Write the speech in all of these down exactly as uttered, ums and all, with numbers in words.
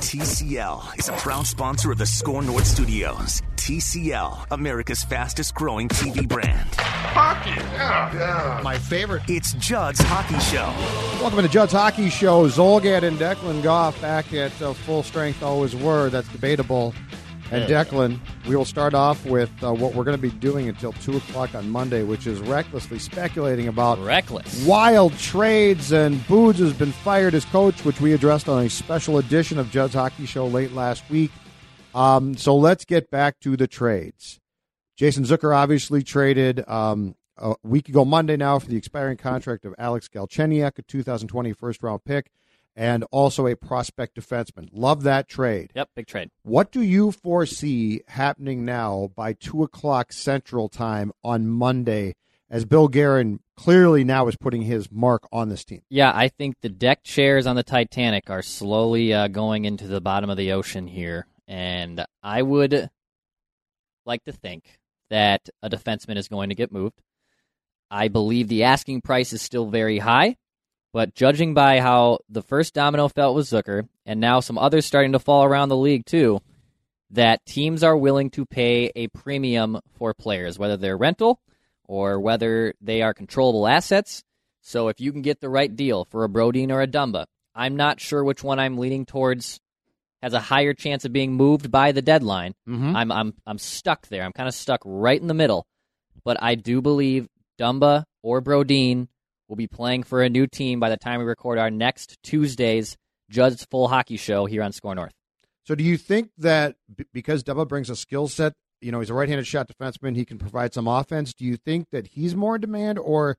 T C L is a proud sponsor of the Score North Studios. T C L, America's fastest growing T V brand. Hockey, yeah, yeah. My favorite. It's Judd's Hockey Show. Welcome to Judd's Hockey Show. Zolgad and Declan Goff back at uh, full strength, always were. That's debatable. And yeah, Declan, yeah. We will start off with uh, what we're going to be doing until two o'clock on Monday, which is recklessly speculating about reckless wild trades, and Boogs has been fired as coach, which we addressed on a special edition of Judd's Hockey Show late last week. Um, so let's get back to the trades. Jason Zucker obviously traded um, a week ago Monday now for the expiring contract of Alex Galchenyuk, a two thousand twenty first-round pick. And also a prospect defenseman. Love that trade. Yep, big trade. What do you foresee happening now by two o'clock Central Time on Monday, as Bill Guerin clearly now is putting his mark on this team? Yeah, I think the deck chairs on the Titanic are slowly uh, going into the bottom of the ocean here. And I would like to think that a defenseman is going to get moved. I believe the asking price is still very high. But judging by how the first domino fell with Zucker, and now some others starting to fall around the league too, that teams are willing to pay a premium for players, whether they're rental or whether they are controllable assets. So if you can get the right deal for a Brodin or a Dumba, I'm not sure which one I'm leaning towards has a higher chance of being moved by the deadline. Mm-hmm. I'm I'm I'm stuck there. I'm kind of stuck right in the middle. But I do believe Dumba or Brodin will be playing for a new team by the time we record our next Tuesday's Judd's Full Hockey Show here on Score North. So do you think that b- because Dumba brings a skill set, you know, he's a right-handed shot defenseman, he can provide some offense, do you think that he's more in demand, or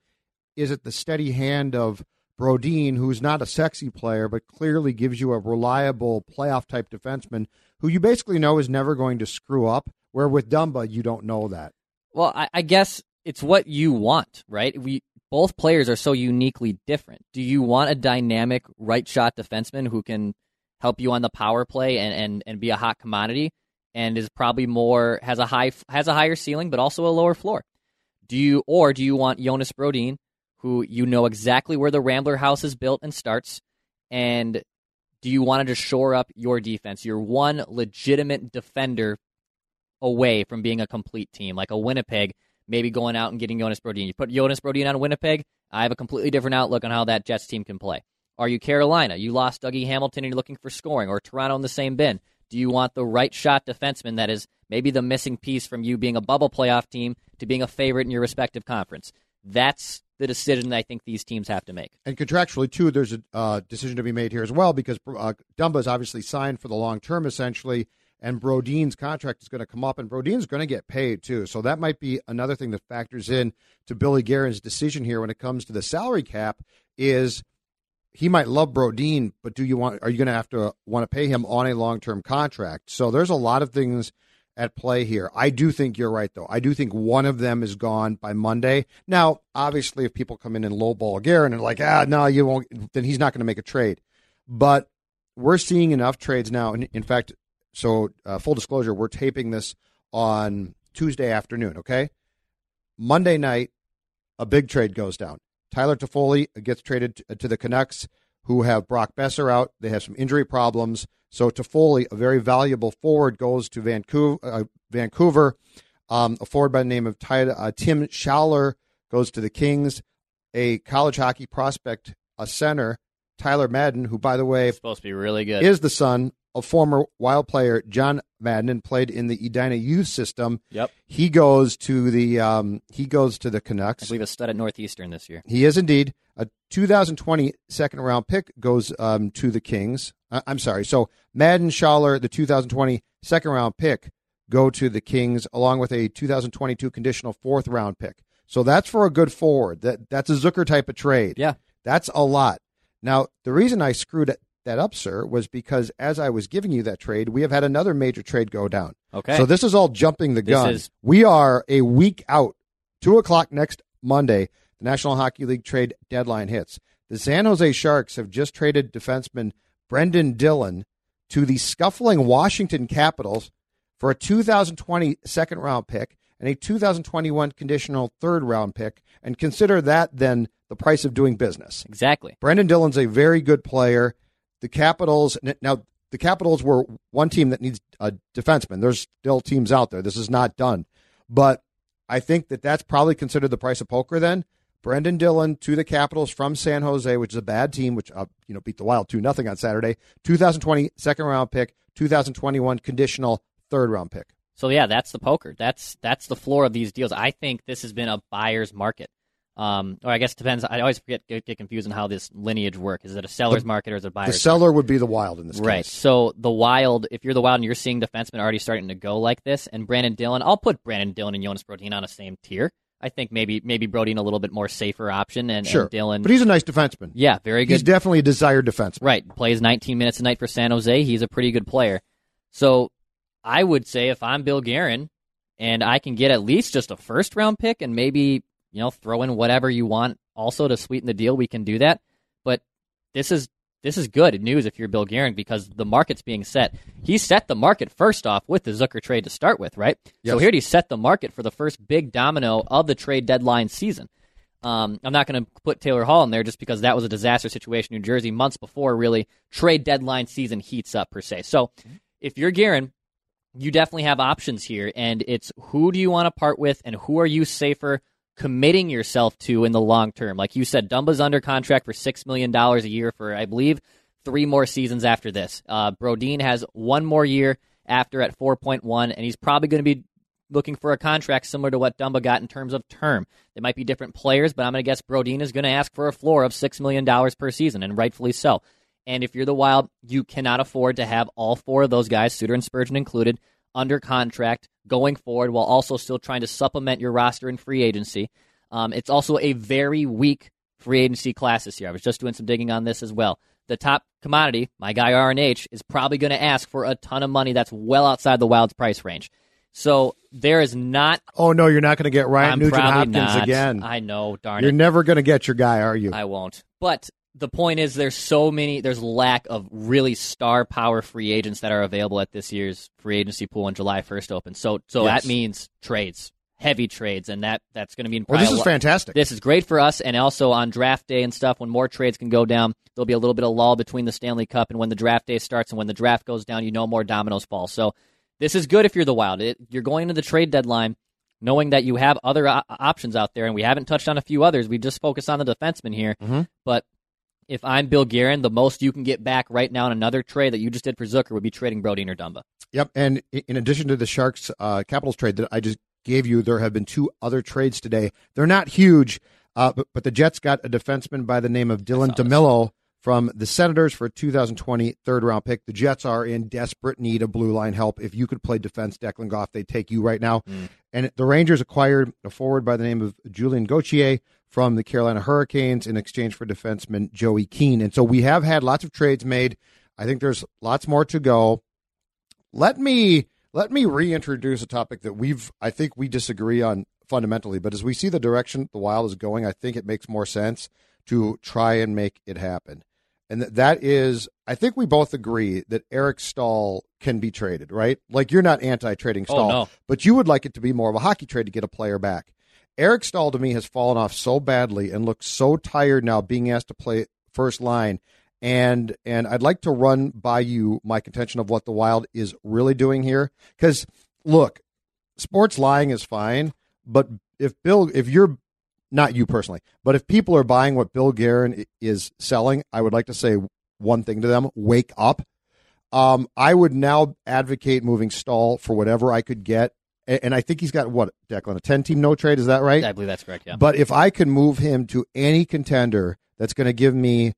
is it the steady hand of Brodin, who's not a sexy player, but clearly gives you a reliable playoff-type defenseman who you basically know is never going to screw up, where with Dumba, you don't know that? Well, I, I guess it's what you want, right? We Both players are so uniquely different. Do you want a dynamic right shot defenseman who can help you on the power play and, and, and be a hot commodity and is probably more has a high has a higher ceiling but also a lower floor? Do you or do you want Jonas Brodin, who you know exactly where the Rambler house is built and starts, and do you want to just shore up your defense? You're one legitimate defender away from being a complete team, like a Winnipeg. Maybe going out and getting Jonas Brodin. You put Jonas Brodin on Winnipeg, I have a completely different outlook on how that Jets team can play. Are you Carolina? You lost Dougie Hamilton and you're looking for scoring, or Toronto in the same bin. Do you want the right shot defenseman that is maybe the missing piece from you being a bubble playoff team to being a favorite in your respective conference? That's the decision that I think these teams have to make. And contractually, too, there's a uh, decision to be made here as well, because uh, Dumba's obviously signed for the long term, essentially, and Brodin's contract is going to come up, and Brodin's going to get paid, too. So that might be another thing that factors in to Billy Guerin's decision here when it comes to the salary cap is he might love Brodin, but do you want? Are you going to have to want to pay him on a long-term contract? So there's a lot of things at play here. I do think you're right, though. I do think one of them is gone by Monday. Now, obviously, if people come in and lowball Guerin and like, ah, no, you won't, then he's not going to make a trade. But we're seeing enough trades now, and in fact, So uh, full disclosure, we're taping this on Tuesday afternoon, okay? Monday night, a big trade goes down. Tyler Toffoli gets traded to the Canucks, who have Brock Boeser out. They have some injury problems. So Toffoli, a very valuable forward, goes to Vancouver. Uh, Vancouver. Um, a forward by the name of Ty, uh, Tim Schaller goes to the Kings. A college hockey prospect, a center, Tyler Madden, who, by the way, supposed to be really good, is the son of former Wild player John Madden and played in the Edina youth system. Yep, he goes to the um, he goes to the Canucks. I believe a stud at Northeastern this year. He is indeed. A two thousand twenty second round pick goes um, to the Kings. I- I'm sorry. So Madden, Schaller, the two thousand twenty second round pick, go to the Kings, along with a two thousand twenty-two conditional fourth round pick. So that's for a good forward. That that's a Zucker type of trade. Yeah, that's a lot. Now, the reason I screwed that up, sir, was because as I was giving you that trade, we have had another major trade go down. Okay. So this is all jumping the gun. This is- we are a week out. Two o'clock next Monday, the National Hockey League trade deadline hits. The San Jose Sharks have just traded defenseman Brendan Dillon to the scuffling Washington Capitals for a two thousand twenty second-round pick and a two thousand twenty-one conditional third-round pick, and consider that then the price of doing business. Exactly. Brendan Dillon's a very good player. The Capitals, now the Capitals were one team that needs a defenseman. There's still teams out there. This is not done. But I think that that's probably considered the price of poker then. Brendan Dillon to the Capitals from San Jose, which is a bad team, which uh, you know beat the Wild two nothing on Saturday. two thousand twenty second-round pick, two thousand twenty-one conditional third-round pick. So, yeah, that's the poker. That's that's the floor of these deals. I think this has been a buyer's market. Um, or I guess it depends. I always forget, get, get confused on how this lineage works. Is it a seller's the, market or is it a buyer's market? The seller market? Would be the Wild in this right. case. Right. So the Wild, if you're the Wild and you're seeing defensemen already starting to go like this, and Brendan Dillon, I'll put Brendan Dillon and Jonas Brodin on the same tier. I think maybe maybe Brodin a little bit more safer option and, sure. and Dillon. But he's a nice defenseman. Yeah, very good. He's definitely a desired defenseman. Right. Plays nineteen minutes a night for San Jose. He's a pretty good player. So I would say if I'm Bill Guerin and I can get at least just a first round pick and maybe, you know, throw in whatever you want also to sweeten the deal, we can do that. But this is this is good news if you're Bill Guerin, because the market's being set. He set the market first off with the Zucker trade to start with, right? Yes. So here he set the market for the first big domino of the trade deadline season. Um, I'm not going to put Taylor Hall in there just because that was a disaster situation in New Jersey months before really trade deadline season heats up per se. So if you're Guerin, you definitely have options here, and it's who do you want to part with and who are you safer committing yourself to in the long term. Like you said, Dumba's under contract for six million dollars a year for, I believe, three more seasons after this. Uh, Brodin has one more year after at four point one, and he's probably going to be looking for a contract similar to what Dumba got in terms of term. They might be different players, but I'm going to guess Brodin is going to ask for a floor of six million dollars per season, and rightfully so. And if you're the Wild, you cannot afford to have all four of those guys, Suter and Spurgeon included, under contract going forward while also still trying to supplement your roster in free agency. Um, it's also a very weak free agency class this year. I was just doing some digging on this as well. The top commodity, my guy R and H, is probably going to ask for a ton of money that's well outside the Wild's price range. So there is not... Oh, no, you're not going to get Ryan I'm Nugent-Hopkins not. again. I know, darn you're it. You're never going to get your guy, are you? I won't. But... the point is there's so many, there's lack of really star power free agents that are available at this year's free agency pool on July first open. So so yes. that means trades, heavy trades, and that, that's going to mean... Well, this is fantastic. This is great for us, and also on draft day and stuff, when more trades can go down, there'll be a little bit of lull between the Stanley Cup and when the draft day starts, and when the draft goes down, you know more dominoes fall. So this is good if you're the Wild. It, you're going into the trade deadline knowing that you have other o- options out there, and we haven't touched on a few others. We just focus on the defenseman here, mm-hmm. but... if I'm Bill Guerin, the most you can get back right now in another trade that you just did for Zucker would be trading Brodin or Dumba. Yep, and in addition to the Sharks uh, Capitals trade that I just gave you, there have been two other trades today. They're not huge, uh, but, but the Jets got a defenseman by the name of Dylan DeMillo from the Senators for a two thousand twenty third-round pick. The Jets are in desperate need of blue-line help. If you could play defense, Declan Goff, they'd take you right now. Mm. And the Rangers acquired a forward by the name of Julian Gauthier from the Carolina Hurricanes in exchange for defenseman Joey Keane. And so we have had lots of trades made. I think there's lots more to go. Let me let me reintroduce a topic that we've I think we disagree on fundamentally, but as we see the direction the Wild is going, I think it makes more sense to try and make it happen. And that is, I think we both agree that Eric Staal can be traded, right? Like you're not anti-trading Staal, oh, no. but you would like it to be more of a hockey trade to get a player back. Eric Staal, to me, has fallen off so badly and looks so tired now being asked to play first line. And and I'd like to run by you my contention of what the Wild is really doing here. Because, look, sports lying is fine, but if Bill, if you're not you personally, but if people are buying what Bill Guerin is selling, I would like to say one thing to them: wake up. Um, I would now advocate moving Staal for whatever I could get. And I think he's got, what, Declan, a ten-team no-trade, is that right? I believe that's correct, yeah. But if I can move him to any contender that's going to give me,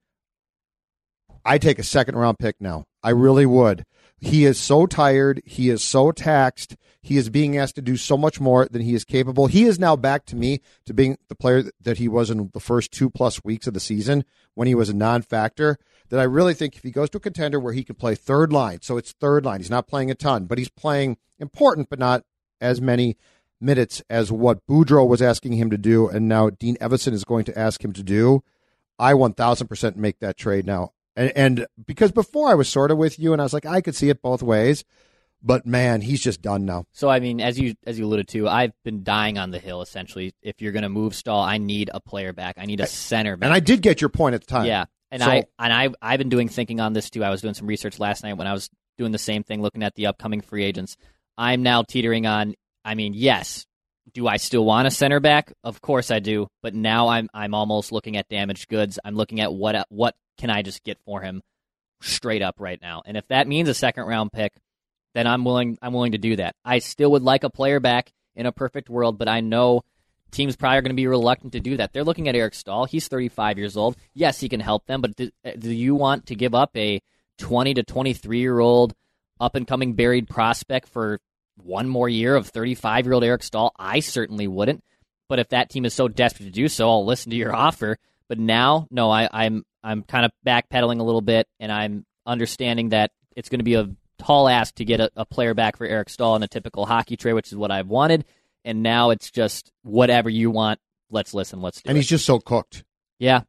I take a second-round pick now. I really would. He is so tired. He is so taxed. He is being asked to do so much more than he is capable. He is now back to me to being the player that he was in the first two-plus weeks of the season when he was a non-factor, that I really think if he goes to a contender where he can play third line, so it's third line, he's not playing a ton, but he's playing important but not as many minutes as what Boudreau was asking him to do, and now Dean Evason is going to ask him to do, I one thousand percent make that trade now. And, and because before I was sort of with you, and I was like, I could see it both ways, but man, he's just done now. So, I mean, as you as you alluded to, I've been dying on the hill, essentially. If you're going to move Staal, I need a player back. I need a center back. And I did get your point at the time. Yeah, and, so, I, and I, I've been doing thinking on this, too. I was doing some research last night when I was doing the same thing, looking at the upcoming free agents. I'm now teetering on, I mean, yes, do I still want a center back? Of course I do, but now I'm I'm almost looking at damaged goods. I'm looking at what what can I just get for him straight up right now. And if that means a second round pick, then I'm willing I'm willing to do that. I still would like a player back in a perfect world, but I know teams probably are going to be reluctant to do that. They're looking at Eric Staal. He's thirty-five years old. Yes, he can help them, but do, do you want to give up a twenty to twenty-three-year-old up-and-coming buried prospect for one more year of thirty-five-year-old Eric Staal? I certainly wouldn't. But if that team is so desperate to do so, I'll listen to your offer. But now, no, I, I'm I'm kind of backpedaling a little bit, and I'm understanding that it's going to be a tall ask to get a, a player back for Eric Staal in a typical hockey trade, which is what I've wanted. And now it's just whatever you want, let's listen, let's do and it. And he's just so cooked. Yeah.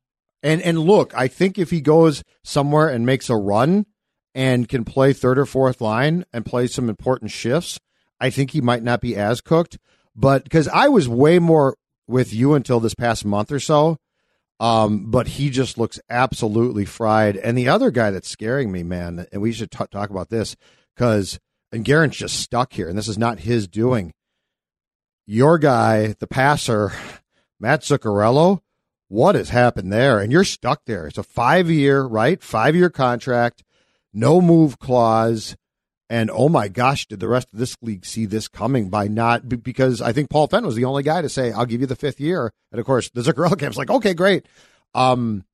And and look, I think if he goes somewhere and makes a run, and can play third or fourth line and play some important shifts, I think he might not be as cooked. But because I was way more with you until this past month or so, um, but he just looks absolutely fried. And the other guy that's scaring me, man, and we should t- talk about this, because and Guerin's just stuck here, and this is not his doing. Your guy, the passer, Matt Zuccarello, what has happened there? And you're stuck there. It's a five-year, right? Five-year contract. No move clause, and oh my gosh, did the rest of this league see this coming by not, because I think Paul Fenton was the only guy to say, I'll give you the fifth year. And of course, the Zuccarello camp's like, okay, great. Um,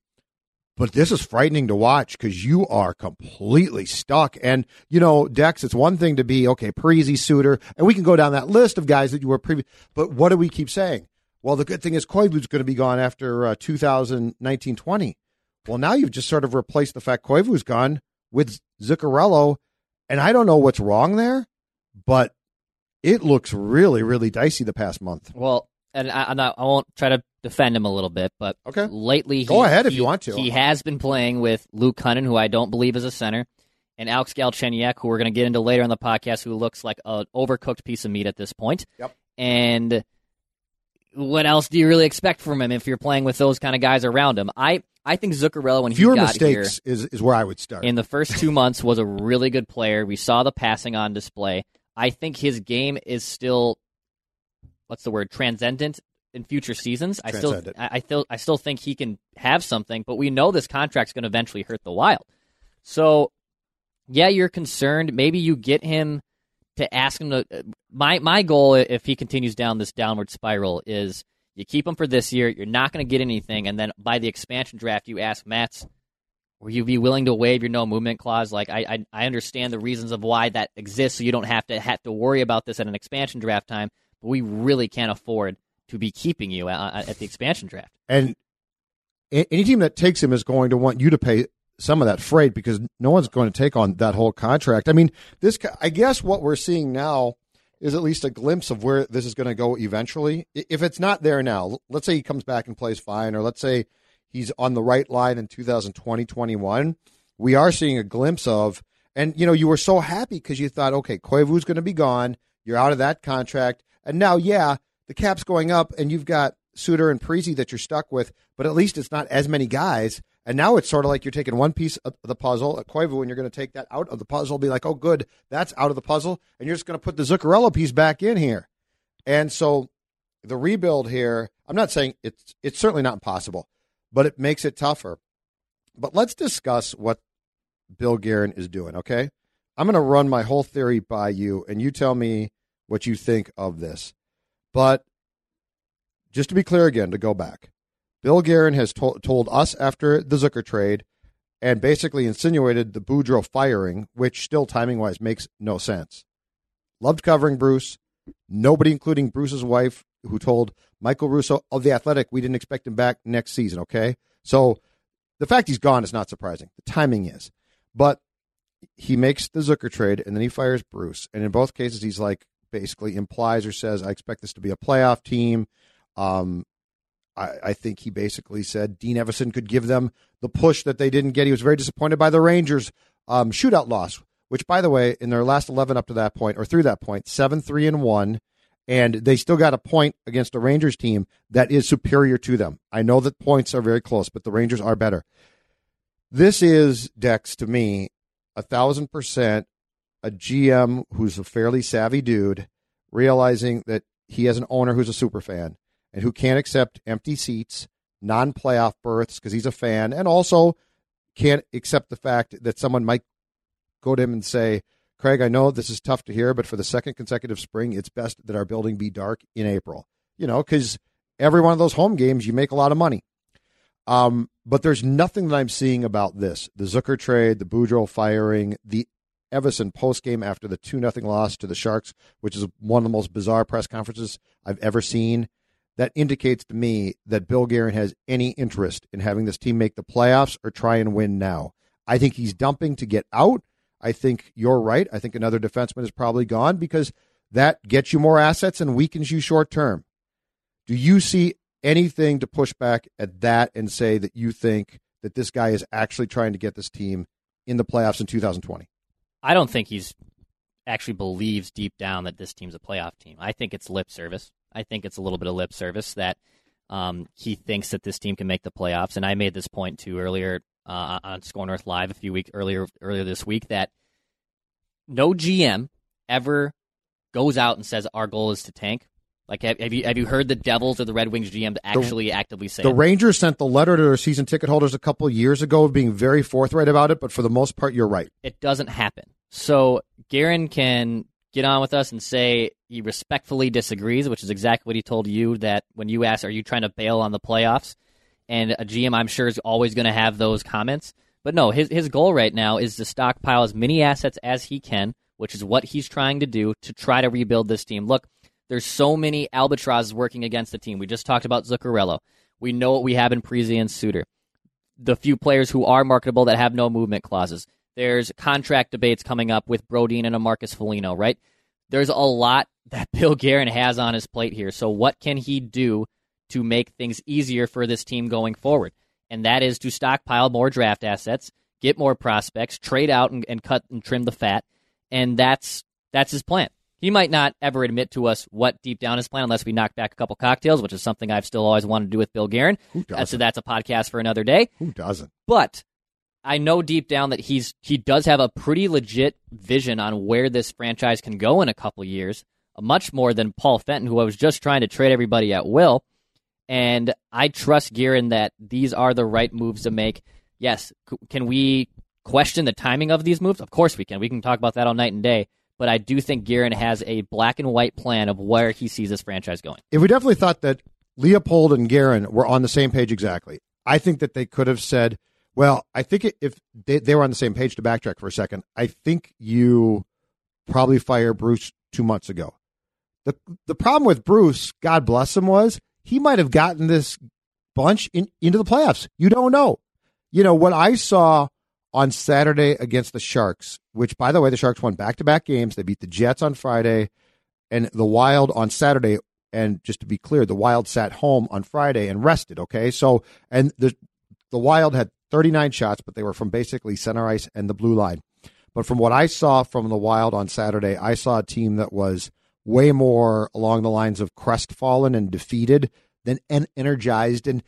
but this is frightening to watch because you are completely stuck. And, you know, Dex, it's one thing to be, okay, Parise, Suter, and we can go down that list of guys that you were previous, but what do we keep saying? Well, the good thing is Koivu's going to be gone after uh, two thousand nineteen twenty. Well, now you've just sort of replaced the fact Koivu's gone with Zuccarello, and I don't know what's wrong there, but it looks really, really dicey the past month. Well, and I, I'm not, I won't try to defend him a little bit, but okay. Lately, go he, ahead if he, you want to. He has been playing with Luke Cunnin, who I don't believe is a center, and Alex Galchenyuk, who we're going to get into later on the podcast, who looks like an overcooked piece of meat at this point. Yep. And what else do you really expect from him if you're playing with those kind of guys around him? I. I think Zuccarello, when he Fewer got here... Fewer mistakes is, is where I would start. In the first two months, was a really good player. We saw the passing on display. I think his game is still, what's the word, transcendent in future seasons. I still, I, I, still, I still think he can have something, but we know this contract's going to eventually hurt the Wild. So, yeah, you're concerned. Maybe you get him to ask him to... My, my goal, if he continues down this downward spiral, is... You keep him for this year. You're not going to get anything. And then by the expansion draft, you ask Mats, will you be willing to waive your no movement clause? Like, I, I I understand the reasons of why that exists, so you don't have to have to worry about this at an expansion draft time. But we really can't afford to be keeping you at, at the expansion draft. And any team that takes him is going to want you to pay some of that freight because no one's going to take on that whole contract. I mean, this. I guess what we're seeing now is at least a glimpse of where this is going to go eventually. If it's not there now, let's say he comes back and plays fine, or let's say he's on the right line in two thousand twenty, twenty-one, we are seeing a glimpse of, and, you know, you were so happy because you thought, okay, Koivu's going to be gone, you're out of that contract, and now, yeah, the cap's going up, and you've got Suter and Parise that you're stuck with, but at least it's not as many guys, and now it's sort of like you're taking one piece of the puzzle, a Koivu, and you're going to take that out of the puzzle, be like, oh, good, that's out of the puzzle, and you're just going to put the Zuccarello piece back in here. And so the rebuild here, I'm not saying it's it's certainly not impossible, but it makes it tougher. But let's discuss what Bill Guerin is doing, okay? I'm going to run my whole theory by you, and you tell me what you think of this. But just to be clear again, to go back, Bill Guerin has to- told us after the Zucker trade and basically insinuated the Boudreau firing, which still timing-wise makes no sense. Loved covering Bruce. Nobody, including Bruce's wife, who told Michael Russo of The Athletic, we didn't expect him back next season, okay? So the fact he's gone is not surprising. The timing is. But he makes the Zucker trade, and then he fires Bruce. And in both cases, he's like basically implies or says, I expect this to be a playoff team. Um, I, I think he basically said Dean Evason could give them the push that they didn't get. He was very disappointed by the Rangers um, shootout loss, which, by the way, in their last eleven up to that point or through that point, seven three and one, and they still got a point against a Rangers team that is superior to them. I know that points are very close, but the Rangers are better. This is, Dex, to me, a thousand percent a G M who's a fairly savvy dude realizing that he has an owner who's a super fan and who can't accept empty seats, non-playoff berths because he's a fan, and also can't accept the fact that someone might go to him and say, Craig, I know this is tough to hear, but for the second consecutive spring, it's best that our building be dark in April. You know, because every one of those home games, you make a lot of money. Um, but there's nothing that I'm seeing about this. The Zucker trade, the Boudreau firing, the Evason postgame after the two nothing loss to the Sharks, which is one of the most bizarre press conferences I've ever seen. That indicates to me that Bill Guerin has any interest in having this team make the playoffs or try and win now. I think he's dumping to get out. I think you're right. I think another defenseman is probably gone because that gets you more assets and weakens you short term. Do you see anything to push back at that and say that you think that this guy is actually trying to get this team in the playoffs in two thousand twenty? I don't think he's actually believes deep down that this team's a playoff team. I think it's lip service. I think it's a little bit of lip service that um, he thinks that this team can make the playoffs. And I made this point too earlier uh, on Score North Live a few weeks earlier, earlier this week that no G M ever goes out and says our goal is to tank. Like, have you have you heard the Devils or the Red Wings G M actually the, actively say the it? Rangers sent the letter to their season ticket holders a couple years ago of being very forthright about it, but for the most part, you're right. It doesn't happen. So Guerin can get on with us and say he respectfully disagrees, which is exactly what he told you that when you asked, are you trying to bail on the playoffs? And a G M, I'm sure, is always going to have those comments. But no, his his goal right now is to stockpile as many assets as he can, which is what he's trying to do to try to rebuild this team. Look, there's so many albatrosses working against the team. We just talked about Zuccarello. We know what we have in Parise and Suter. The few players who are marketable that have no movement clauses. There's contract debates coming up with Brodin and a Marcus Foligno, right? There's a lot that Bill Guerin has on his plate here. So what can he do to make things easier for this team going forward? And that is to stockpile more draft assets, get more prospects, trade out and, and cut and trim the fat. And that's that's his plan. He might not ever admit to us what deep down his plan unless we knock back a couple cocktails, which is something I've still always wanted to do with Bill Guerin. Uh, so that's a podcast for another day. Who doesn't? But I know deep down that he's he does have a pretty legit vision on where this franchise can go in a couple years, much more than Paul Fenton, who I was just trying to trade everybody at will. And I trust Guerin that these are the right moves to make. Yes, c- can we question the timing of these moves? Of course we can. We can talk about that all night and day. But I do think Guerin has a black and white plan of where he sees this franchise going. If we definitely thought that Leopold and Guerin were on the same page exactly, I think that they could have said, well, I think if they, they were on the same page, to backtrack for a second, I think you probably fired Bruce two months ago. The the problem with Bruce, God bless him, was he might have gotten this bunch in, into the playoffs. You don't know. You know, what I saw on Saturday against the Sharks, which, by the way, the Sharks won back-to-back games. They beat the Jets on Friday and the Wild on Saturday. And just to be clear, the Wild sat home on Friday and rested, okay? So, and the the Wild had thirty-nine shots, but they were from basically center ice and the blue line. But from what I saw from the Wild on Saturday, I saw a team that was way more along the lines of crestfallen and defeated than en- energized and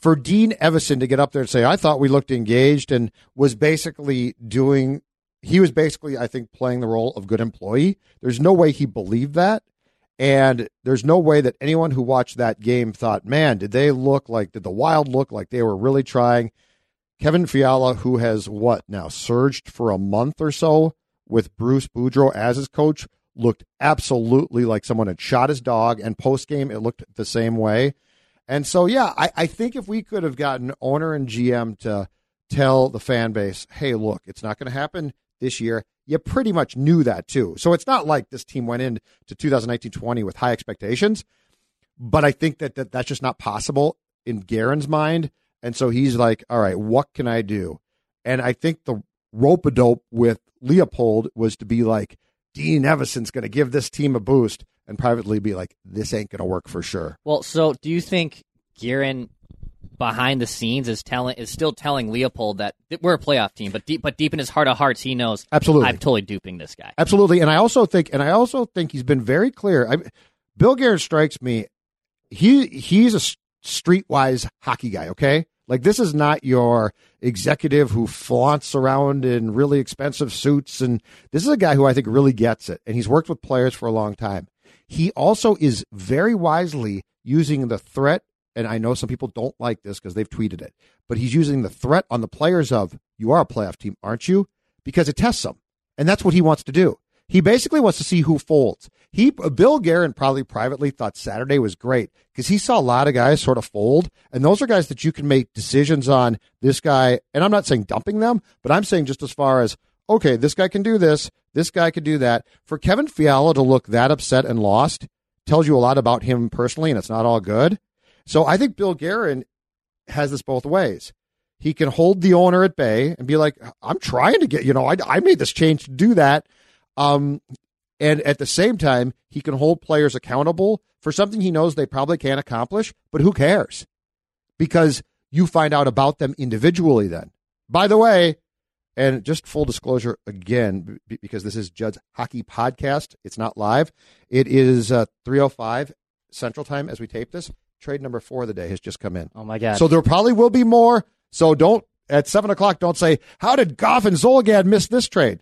for Dean Evason to get up there and say, I thought we looked engaged and was basically doing, he was basically, I think, playing the role of good employee. There's no way he believed that. And there's no way that anyone who watched that game thought, man, did they look like, did the Wild look like they were really trying? Kevin Fiala, who has what now surged for a month or so with Bruce Boudreau as his coach, looked absolutely like someone had shot his dog, and post-game it looked the same way. And so, yeah, I, I think if we could have gotten owner and G M to tell the fan base, hey, look, it's not going to happen this year, you pretty much knew that too. So it's not like this team went into twenty nineteen twenty with high expectations, but I think that, that that's just not possible in Guerin's mind. And so he's like, all right, what can I do? And I think the rope-a-dope with Leopold was to be like, Dean Evason's going to give this team a boost, and privately be like, this ain't going to work for sure. Well, so do you think Guerin behind the scenes is telling is still telling Leopold that we're a playoff team, but deep but deep in his heart of hearts, he knows, absolutely, I'm totally duping this guy. Absolutely. And I also think and I also think he's been very clear. I, Bill Guerin strikes me, he he's a streetwise hockey guy, okay? Like, this is not your executive who flaunts around in really expensive suits. And this is a guy who I think really gets it. And he's worked with players for a long time. He also is very wisely using the threat. And I know some people don't like this because they've tweeted it, but he's using the threat on the players of, you are a playoff team, aren't you? Because it tests them. And that's what he wants to do. He basically wants to see who folds. He Bill Guerin probably privately thought Saturday was great because he saw a lot of guys sort of fold, and those are guys that you can make decisions on this guy, and I'm not saying dumping them, but I'm saying just as far as, okay, this guy can do this, this guy can do that. For Kevin Fiala to look that upset and lost tells you a lot about him personally, and it's not all good. So I think Bill Guerin has this both ways. He can hold the owner at bay and be like, I'm trying to get, you know, I, I made this change to do that. Um, and at the same time, he can hold players accountable for something he knows they probably can't accomplish, but who cares? Because you find out about them individually then. By the way, and just full disclosure again, because this is Judd's Hockey Podcast, it's not live. It is uh, three oh five Central Time as we tape this. Trade number four of the day has just come in. Oh, my God. So there probably will be more. So don't, at seven o'clock, don't say, how did Goff and Zolgad miss this trade?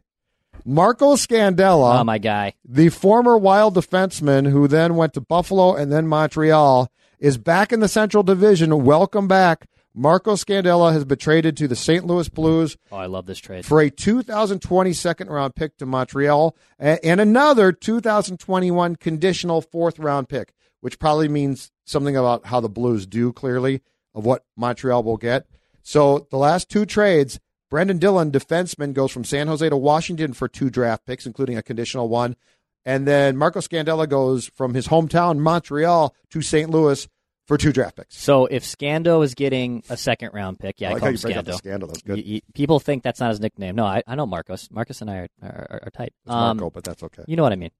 Marco Scandella, oh my guy, the former Wild defenseman who then went to Buffalo and then Montreal, is back in the Central Division. Welcome back. Marco Scandella has been traded to the Saint Louis Blues. Oh, I love this trade. For a two thousand twenty second-round pick to Montreal and another two thousand twenty-one conditional fourth-round pick, which probably means something about how the Blues do, clearly, of what Montreal will get. So the last two trades, Brendan Dillon, defenseman, goes from San Jose to Washington for two draft picks, including a conditional one. And then Marco Scandella goes from his hometown, Montreal, to Saint Louis for two draft picks. So if Scando is getting a second-round pick, yeah, I, I like call him Scando. Scando. That's good. You, you, people think that's not his nickname. No, I, I know Marcos. Marcus and I are, are, are tight. It's um, Marco, but that's okay. You know what I mean.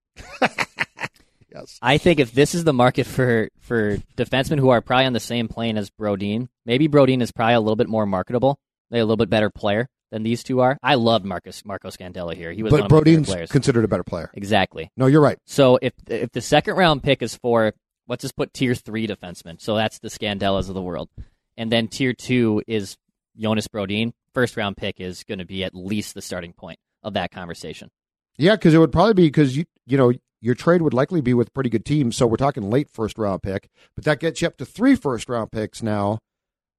Yes. I think if this is the market for, for defensemen who are probably on the same plane as Brodin, maybe Brodin is probably a little bit more marketable. They're a little bit better player than these two are. I loved Marcus Marco Scandella here. He was, but one of Brodin's players. Considered a better player. Exactly. No, you're right. So if if the second round pick is for, let's just put tier three defensemen. So that's the Scandellas of the world, and then tier two is Jonas Brodin. First round pick is going to be at least the starting point of that conversation. Yeah, because it would probably be because you you know your trade would likely be with a pretty good team. So we're talking late first round pick, but that gets you up to three first round picks now,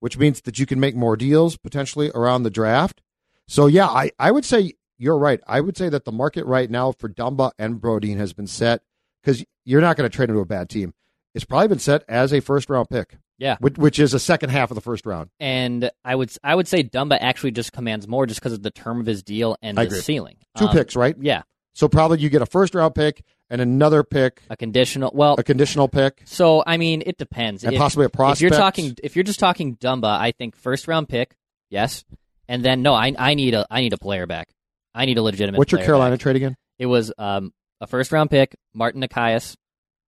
which means that you can make more deals potentially around the draft. So, yeah, I, I would say you're right. I would say that the market right now for Dumba and Brodin has been set, because you're not going to trade into a bad team. It's probably been set as a first-round pick, yeah, which, which is a second half of the first round. And I would I would say Dumba actually just commands more just because of the term of his deal and I the agree. Ceiling. Two um, picks, right? Yeah. So probably you get a first-round pick and another pick, a conditional, well, a conditional pick. So I mean, it depends. And if, possibly a prospect. If you're talking, if you're just talking Dumba, I think first round pick, yes, and then no, I I need a I need a player back. I need a legitimate. What's player your Carolina back. Trade again? It was um, a first round pick, Martin Nikias,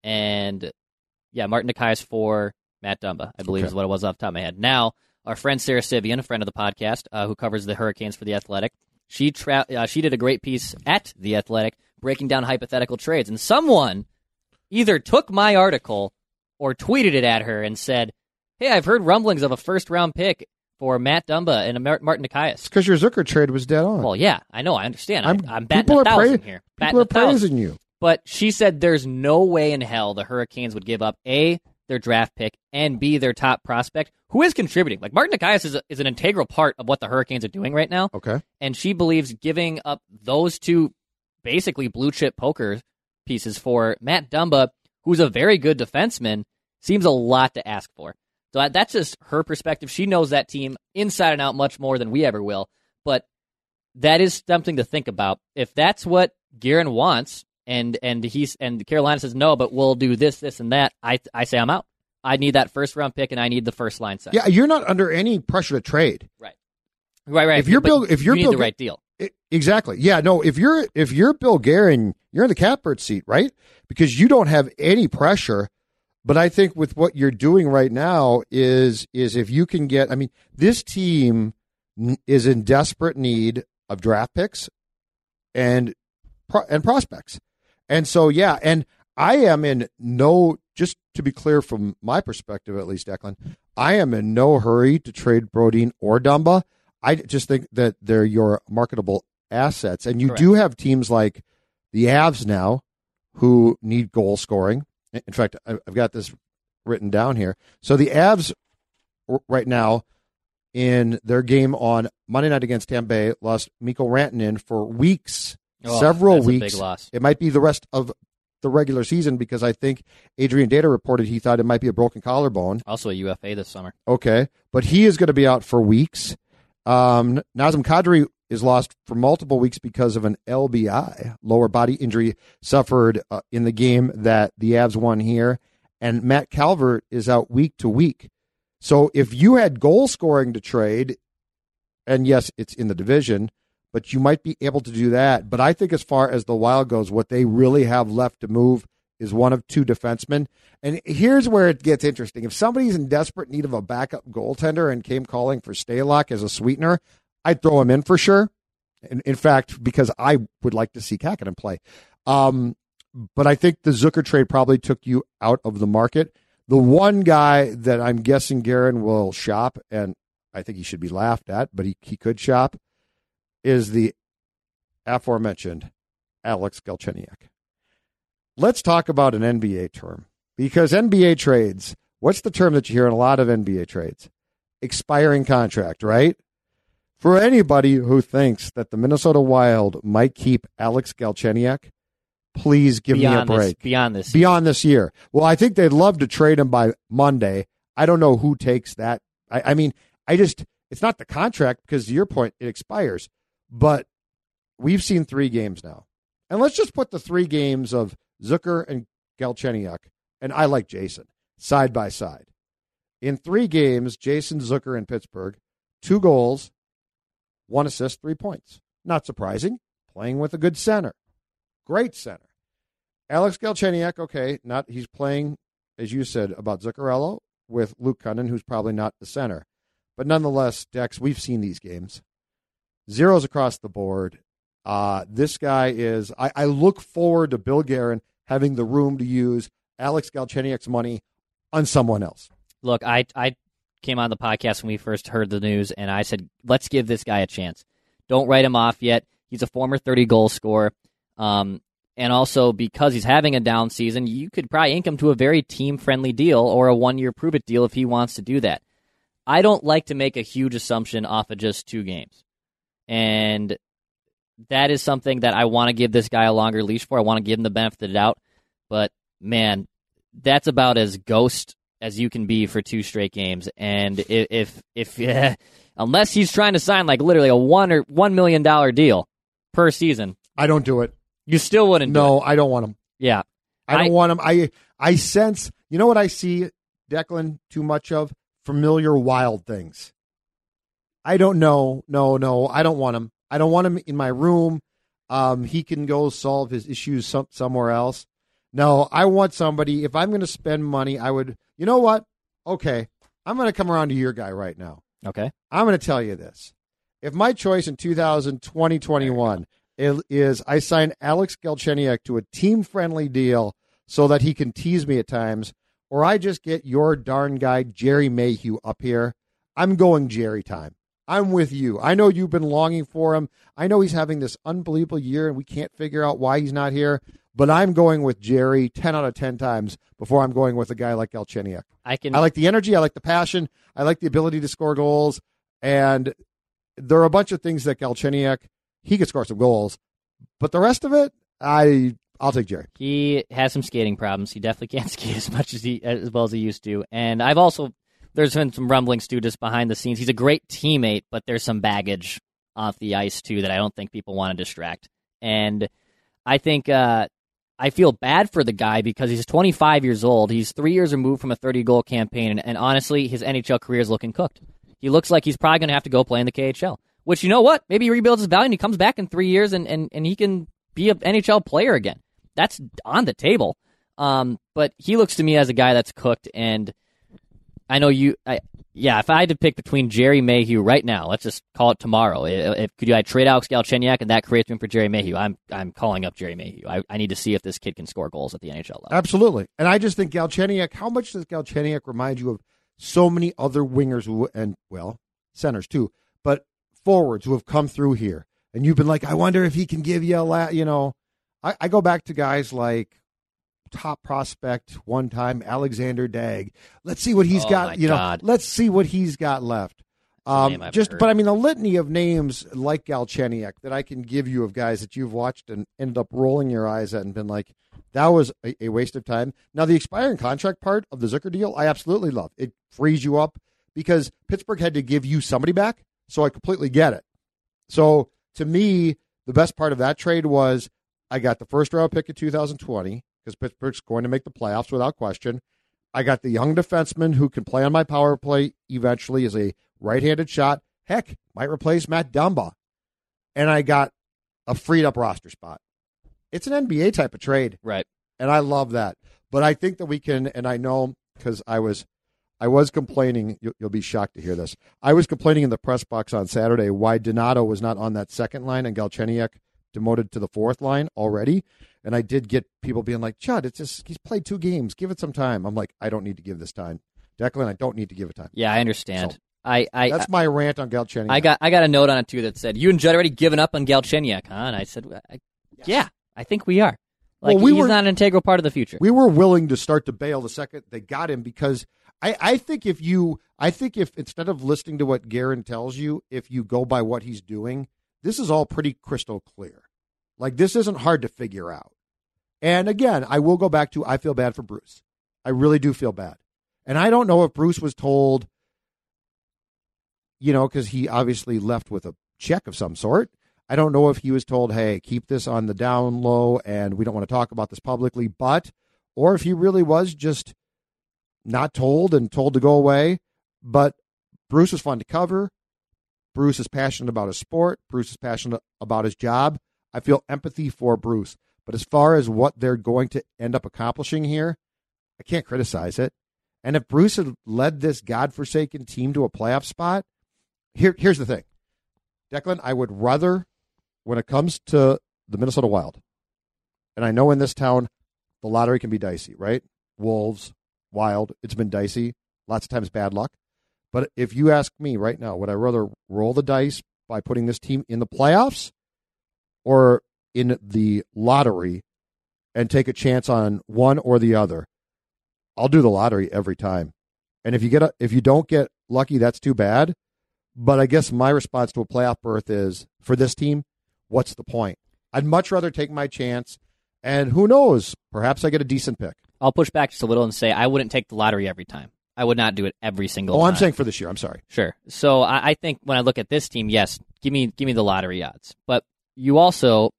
and yeah, Martin Nikias for Matt Dumba, I believe okay. is what it was off the top of my head. Now, our friend Sarah Sivian, a friend of the podcast, uh, who covers the Hurricanes for the Athletic, she tra- uh, she did a great piece at the Athletic, breaking down hypothetical trades. And someone either took my article or tweeted it at her and said, hey, I've heard rumblings of a first-round pick for Matt Dumba and Martin Nikias. Because your Zucker trade was dead on. Well, yeah, I know. I understand. I'm, I'm batting a thousand pra- here. Batting people are thousand. Praising you. But she said there's no way in hell the Hurricanes would give up, A, their draft pick, and B, their top prospect, who is contributing. Like, Martin Nikias is, a, is an integral part of what the Hurricanes are doing right now. Okay. And she believes giving up those two basically blue-chip poker pieces for Matt Dumba, who's a very good defenseman, seems a lot to ask for. So that's just her perspective. She knows that team inside and out much more than we ever will. But that is something to think about. If that's what Guerin wants, and and he's and Carolina says no, but we'll do this, this, and that, I I say I'm out. I need that first round pick, and I need the first line set. Yeah, you're not under any pressure to trade. Right, right, right. If you're Bill, if you're you Bill, need the right deal, it, exactly. Yeah, no. If you're if you're Bill Guerin, you're in the catbird seat, right? Because you don't have any pressure. But I think with what you're doing right now is is if you can get, I mean, this team is in desperate need of draft picks and and prospects. And so, yeah, and I am in no, just to be clear from my perspective, at least, Declan, I am in no hurry to trade Brodin or Dumba. I just think that they're your marketable assets. And you Correct. do have teams like the Avs now who need goal scoring. In fact, I've got this written down here. So the Avs right now in their game on Monday night against Tampa Bay lost Mikko Rantanen for weeks. Oh, Several weeks. Big loss. It might be the rest of the regular season because I think Adrian Data reported he thought it might be a broken collarbone. Also a U F A this summer. Okay. But he is going to be out for weeks. Um, Nazem Kadri is lost for multiple weeks because of an L B I, lower body injury, suffered uh, in the game that the Avs won here. And Matt Calvert is out week to week. So if you had goal scoring to trade, and yes, it's in the division, but you might be able to do that. But I think as far as the Wild goes, what they really have left to move is one of two defensemen. And here's where it gets interesting. If somebody's in desperate need of a backup goaltender and came calling for Stalock as a sweetener, I'd throw him in for sure. In, in fact, because I would like to see Kakinen play. Um, but I think the Zucker trade probably took you out of the market. The one guy that I'm guessing Guerin will shop, and I think he should be laughed at, but he, he could shop, is the aforementioned Alex Galchenyuk. Let's talk about an N B A term, because N B A trades, what's the term that you hear in a lot of N B A trades? Expiring contract, right? For anybody who thinks that the Minnesota Wild might keep Alex Galchenyuk, please give beyond me a break. This, beyond this year. Beyond this year. Well, I think they'd love to trade him by Monday. I don't know who takes that. I, I mean, I just, it's not the contract because, to your point, it expires. But we've seen three games now. And let's just put the three games of Zucker and Galchenyuk, and I like Jason, side by side. In three games, Jason Zucker in Pittsburgh, two goals, one assist, three points. Not surprising, playing with a good center. Great center. Alex Galchenyuk, okay, not he's playing, as you said, about Zuccarello with Luke Cunnin, who's probably not the center. But nonetheless, Dex, we've seen these games. Zeros across the board. Uh, this guy is, I, I look forward to Bill Guerin having the room to use Alex Galchenyuk's money on someone else. Look, I, I came on the podcast when we first heard the news, and I said, let's give this guy a chance. Don't write him off yet. He's a former thirty-goal scorer. Um, and also, because he's having a down season, you could probably ink him to a very team-friendly deal or a one-year prove-it deal if he wants to do that. I don't like to make a huge assumption off of just two games. And that is something that I want to give this guy a longer leash for. I want to give him the benefit of the doubt. But, man, that's about as ghost as you can be for two straight games. And if, if, if yeah, unless he's trying to sign like literally a one or one million dollar deal per season, I don't do it. You still wouldn't. No, do it. I don't want him. Yeah, I don't I, want him. I I sense. You know what I see, Declan, too much of familiar Wild things. I don't know. No, no, I don't want him. I don't want him in my room. Um, he can go solve his issues some, somewhere else. No, I want somebody. If I'm going to spend money, I would. You know what? Okay, I'm going to come around to your guy right now. Okay. I'm going to tell you this. If my choice in two thousand twenty, twenty-one is I sign Alex Galchenyuk to a team-friendly deal so that he can tease me at times, or I just get your darn guy, Jerry Mayhew, up here, I'm going Jerry time. I'm with you. I know you've been longing for him. I know he's having this unbelievable year, and we can't figure out why he's not here. but I'm going with Jerry ten out of ten times before I'm going with a guy like Galchenyuk. I can. I like the energy. I like the passion. I like the ability to score goals. And there are a bunch of things that Galchenyuk, he could score some goals, but the rest of it, I, I'll take Jerry. He has some skating problems. He definitely can't skate as much as he, as well as he used to. And I've also, there's been some rumblings too, just behind the scenes. He's a great teammate, but there's some baggage off the ice too that I don't think people want to distract. And I think, uh, I feel bad for the guy because he's twenty-five years old. He's three years removed from a thirty-goal campaign, and, and honestly, his N H L career is looking cooked. He looks like he's probably going to have to go play in the K H L, which, you know what? Maybe he rebuilds his value and he comes back in three years and, and, and he can be an N H L player again. That's on the table. Um, but he looks to me as a guy that's cooked, and I know you... I, yeah, if I had to pick between Jerry Mayhew right now, let's just call it tomorrow. If, if could I trade Alex Galchenyuk and that creates room for Jerry Mayhew, I'm I'm calling up Jerry Mayhew. I, I need to see if this kid can score goals at the N H L level. Absolutely. And I just think Galchenyuk, how much does Galchenyuk remind you of so many other wingers who, and, well, centers too, but forwards who have come through here? And you've been like, I wonder if he can give you a lot, you know. I, I go back to guys like top prospect one time, Alexander Dag. Let's see what he's oh got, you God. know, let's see what he's got left. Um, just, heard. But I mean, a litany of names like Galchenyuk that I can give you of guys that you've watched and ended up rolling your eyes at and been like, that was a, a waste of time. Now, the expiring contract part of the Zucker deal, I absolutely love. It frees you up because Pittsburgh had to give you somebody back, so I completely get it. So to me, the best part of that trade was I got the first round pick in two thousand twenty because Pittsburgh's going to make the playoffs without question. I got the young defenseman who can play on my power play eventually as a right-handed shot. Heck, might replace Matt Dumba. And I got a freed-up roster spot. It's an N B A type of trade. Right. And I love that. But I think that we can, and I know because I was I was complaining, you'll, you'll be shocked to hear this, I was complaining in the press box on Saturday why Donato was not on that second line and Galchenyuk demoted to the fourth line already. And I did get people being like, Judd, it's just, he's played two games. Give it some time. I'm like, I don't need to give this time. Declan, I don't need to give it time. Yeah, I understand. So, I, I, That's my rant on Galchenyuk. I got I got a note on it, too, that said, you and Judd already given up on Galchenyuk, huh? And I said, I, yes. yeah, I think we are. Like, well, we he's were, not an integral part of the future. We were willing to start to bail the second they got him because I, I think if you, I think if instead of listening to what Guerin tells you, if you go by what he's doing, this is all pretty crystal clear. Like, this isn't hard to figure out. And again, I will go back to, I feel bad for Bruce. I really do feel bad. And I don't know if Bruce was told, you know, because he obviously left with a check of some sort. I don't know if he was told, hey, keep this on the down low and we don't want to talk about this publicly, but, or if he really was just not told and told to go away. But Bruce is fun to cover. Bruce is passionate about his sport. Bruce is passionate about his job. I feel empathy for Bruce. But as far as what they're going to end up accomplishing here, I can't criticize it. And if Bruce had led this godforsaken team to a playoff spot, Here, here's the thing, Declan, I would rather, when it comes to the Minnesota Wild, and I know in this town, the lottery can be dicey, right? Wolves, Wild, it's been dicey, lots of times bad luck. But if you ask me right now, would I rather roll the dice by putting this team in the playoffs or in the lottery and take a chance on one or the other? I'll do the lottery every time. And if you get a, if you don't get lucky, that's too bad. But I guess my response to a playoff berth is, for this team, what's the point? I'd much rather take my chance, and who knows, perhaps I get a decent pick. I'll push back just a little and say I wouldn't take the lottery every time. I would not do it every single oh, time. Oh, I'm saying for this year. I'm sorry. Sure. So I, I think when I look at this team, yes, give me give me the lottery odds. But you also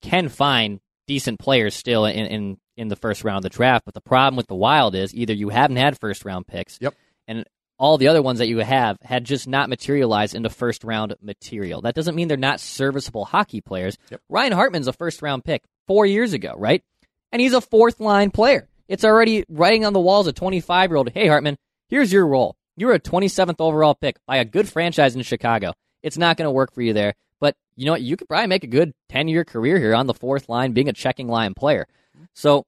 can find decent players still in, in, in the first round of the draft. But the problem with the Wild is either you haven't had first-round picks, yep, and all the other ones that you have had just not materialized into first-round material. That doesn't mean they're not serviceable hockey players. Yep. Ryan Hartman's a first-round pick four years ago, right? And he's a fourth-line player. It's already writing on the walls a twenty-five-year-old, hey, Hartman, here's your role. You're a twenty-seventh overall pick by a good franchise in Chicago. It's not going to work for you there. But you know what? You could probably make a good ten-year career here on the fourth line, being a checking line player. So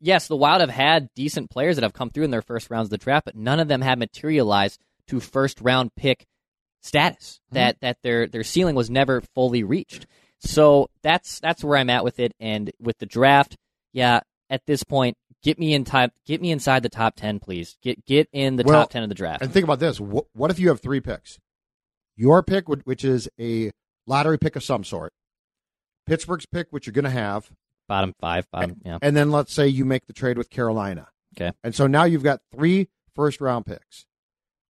yes, the Wild have had decent players that have come through in their first rounds of the draft, but none of them have materialized to first-round pick status, that mm-hmm. that their their ceiling was never fully reached. So that's that's where I'm at with it. And with the draft, yeah, at this point, get me in top, get me inside the top ten, please. Get get in the well, top ten of the draft. And think about this: what, what if you have three picks? Your pick, which is a lottery pick of some sort, Pittsburgh's pick, which you're going to have, bottom five, bottom, and, yeah, and then let's say you make the trade with Carolina. Okay, and so now you've got three first round picks.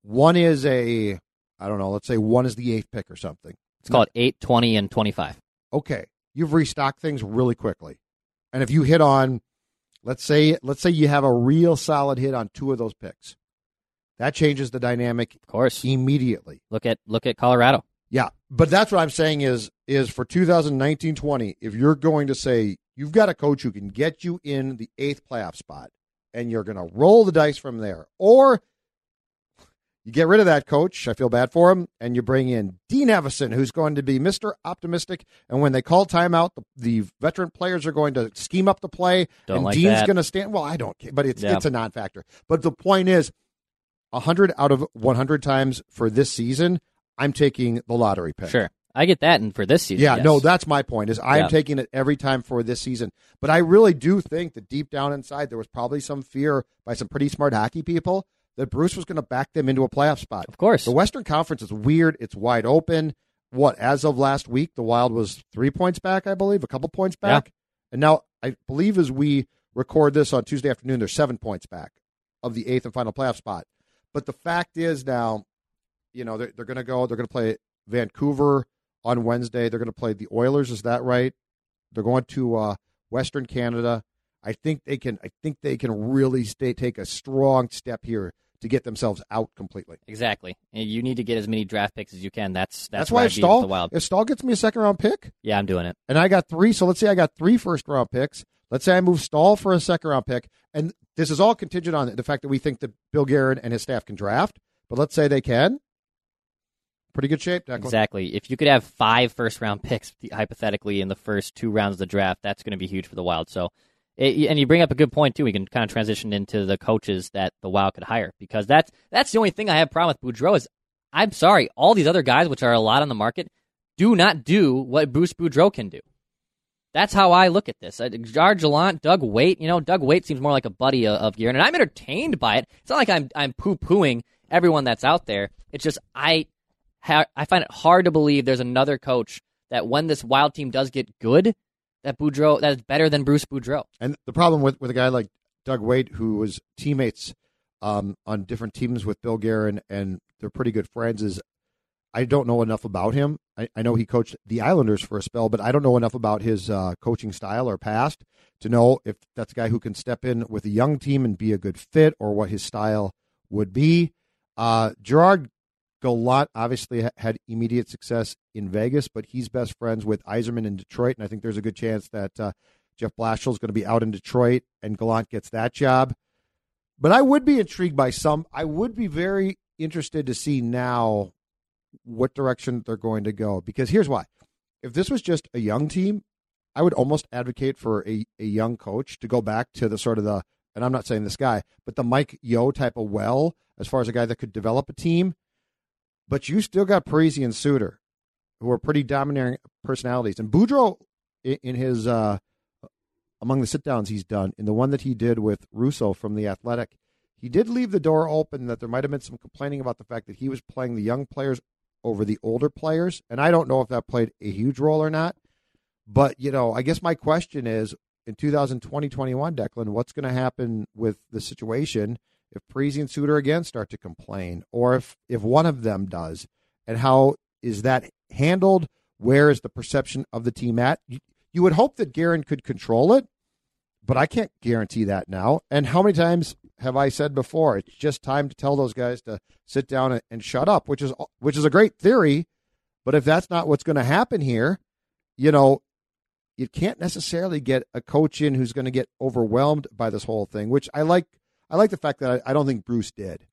One is a, I don't know, let's say one is the eighth pick or something. It's called eight, twenty, and twenty-five. Okay. You've restocked things really quickly. And if you hit on, let's say, let's say you have a real solid hit on two of those picks, that changes the dynamic, of course, immediately. Look at look at Colorado. Yeah. But that's what I'm saying is is for two thousand nineteen twenty, if you're going to say you've got a coach who can get you in the eighth playoff spot and you're going to roll the dice from there, or you get rid of that coach, I feel bad for him, and you bring in Dean Evason, who's going to be Mister Optimistic, and when they call timeout, the, the veteran players are going to scheme up the play, don't and like Dean's going to stand. Well, I don't care, but it's yeah. it's a non-factor. But the point is, one hundred out of one hundred times for this season, I'm taking the lottery pick. Sure. I get that, and for this season, Yeah, yes. no, that's my point, is I'm yeah. taking it every time for this season. But I really do think that deep down inside, there was probably some fear by some pretty smart hockey people that Bruce was going to back them into a playoff spot. Of course. The Western Conference is weird. It's wide open. What, as of last week, the Wild was three points back, I believe, a couple points back. Yeah. And now, I believe as we record this on Tuesday afternoon, they're seven points back of the eighth and final playoff spot. But the fact is now, you know, they're, they're going to go, they're going to play Vancouver on Wednesday. They're going to play the Oilers. Is that right? They're going to uh, Western Canada. I think they can, I think they can really stay, take a strong step here to get themselves out completely. Exactly. And you need to get as many draft picks as you can. That's that's, that's why if Staal, if Staal gets me a second-round pick... Yeah, I'm doing it. And I got three, so let's say I got three first-round picks. Let's say I move Staal for a second-round pick, and this is all contingent on the fact that we think that Bill Guerin and his staff can draft, but let's say they can. Pretty good shape, Declan. Exactly. If you could have five first-round picks, hypothetically, in the first two rounds of the draft, that's going to be huge for the Wild, so... It, and you bring up a good point, too. We can kind of transition into the coaches that the Wild could hire, because that's, that's the only thing I have a problem with Boudreau is, I'm sorry, all these other guys, which are a lot on the market, do not do what Bruce Boudreau can do. That's how I look at this. Jarge Gallant, Doug Weight, you know, Doug Weight seems more like a buddy of, of Guerin, and I'm entertained by it. It's not like I'm I'm poo-pooing everyone that's out there. It's just I ha- I find it hard to believe there's another coach that when this Wild team does get good, that Boudreau, that is better than Bruce Boudreau. And the problem with, with a guy like Doug Weight, who was teammates um, on different teams with Bill Guerin, and they're pretty good friends, is I don't know enough about him. I, I know he coached the Islanders for a spell, but I don't know enough about his uh, coaching style or past to know if that's a guy who can step in with a young team and be a good fit, or what his style would be. Uh, Gerard Gallant obviously ha- had immediate success in Vegas, but he's best friends with Yzerman in Detroit, and I think there's a good chance that uh, Jeff Blashill is going to be out in Detroit, and Gallant gets that job. But I would be intrigued by some. I would be very interested to see now what direction they're going to go, because here's why. If this was just a young team, I would almost advocate for a, a young coach to go back to the sort of the, and I'm not saying this guy, but the Mike Yeo type of well, as far as a guy that could develop a team. But you still got Parise and Suter, who are pretty domineering personalities. And Boudreau, in his uh, among the sit-downs he's done, in the one that he did with Russo from the Athletic, he did leave the door open that there might have been some complaining about the fact that he was playing the young players over the older players. And I don't know if that played a huge role or not. But, you know, I guess my question is, in two thousand twenty, twenty-one, Declan, what's going to happen with the situation if Parise and Suter again start to complain, or if, if one of them does, and how is that handled? Where is the perception of the team at? You, you would hope that Guerin could control it, but I can't guarantee that now. And how many times have I said before, it's just time to tell those guys to sit down and, and shut up, which is which is a great theory, but if that's not what's going to happen here, you know, you can't necessarily get a coach in who's going to get overwhelmed by this whole thing, which I like. I like the fact that I, I don't think Bruce did.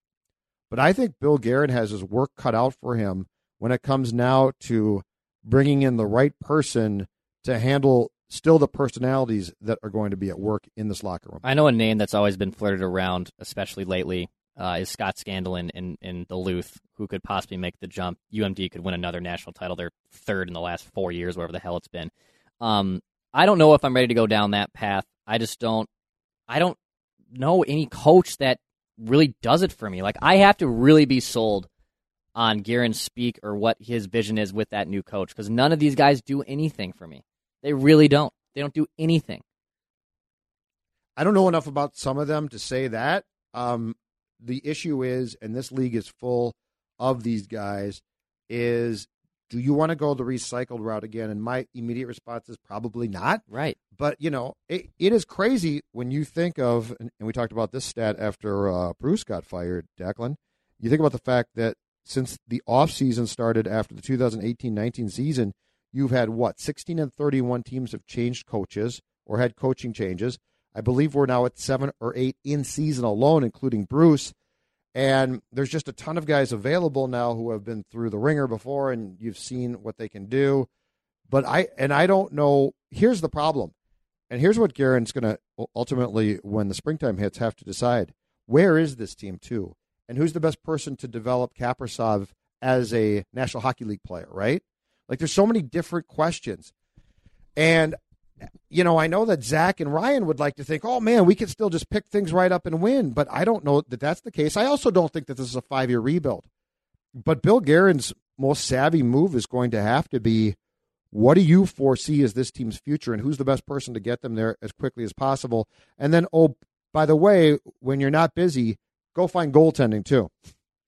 But I think Bill Guerin has his work cut out for him when it comes now to bringing in the right person to handle still the personalities that are going to be at work in this locker room. I know a name that's always been flirted around, especially lately, uh, is Scott Scandella in, in Duluth, who could possibly make the jump. U M D could win another national title. They're third in the last four years, wherever the hell it's been. Um, I don't know if I'm ready to go down that path. I just don't. I don't know any coach that really does it for me. Like, I have to really be sold on Guerin's speak or what his vision is with that new coach, because none of these guys do anything for me. They really don't. They don't do anything. I don't know enough about some of them to say that. Um, the issue is, and this league is full of these guys, is do you want to go the recycled route again? And my immediate response is probably not. Right. But, you know, it, it is crazy when you think of, and we talked about this stat after uh, Bruce got fired, Declan, you think about the fact that since the offseason started after the two thousand eighteen nineteen season, you've had, what, sixteen and thirty-one teams have changed coaches or had coaching changes. I believe we're now at seven or eight in season alone, including Bruce. And there's just a ton of guys available now who have been through the ringer before, and you've seen what they can do. But I and I don't know. Here's the problem. And here's what Guerin's going to ultimately, when the springtime hits, have to decide. Where is this team, too? And who's the best person to develop Kaprasov as a National Hockey League player, right? Like, there's so many different questions. And, you know, I know that Zach and Ryan would like to think, oh, man, we could still just pick things right up and win. But I don't know that that's the case. I also don't think that this is a five-year rebuild. But Bill Guerin's most savvy move is going to have to be, what do you foresee as this team's future, and who's the best person to get them there as quickly as possible? And then, oh, by the way, when you're not busy, go find goaltending, too.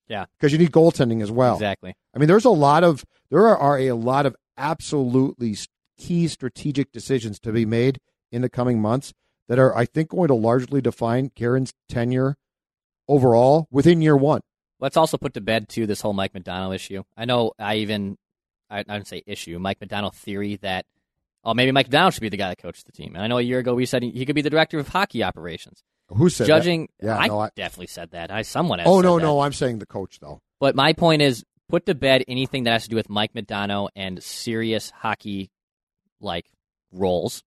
Yeah. Because you need goaltending as well. Exactly. I mean, there's a lot of, there are a lot of absolutely key strategic decisions to be made in the coming months that are, I think, going to largely define Guerin's tenure overall within year one. Let's also put to bed, too, this whole Mike McDonald issue. I know I even, I, I don't say issue, Mike McDonald theory that, oh, maybe Mike McDonald should be the guy that coached the team. And I know a year ago we said he, he could be the director of hockey operations. Who said Judging, that? Yeah, I, no, I definitely said that. I Someone else. Oh, no, no, I'm saying the coach, though. But my point is, put to bed anything that has to do with Mike Modano and serious hockey-like roles.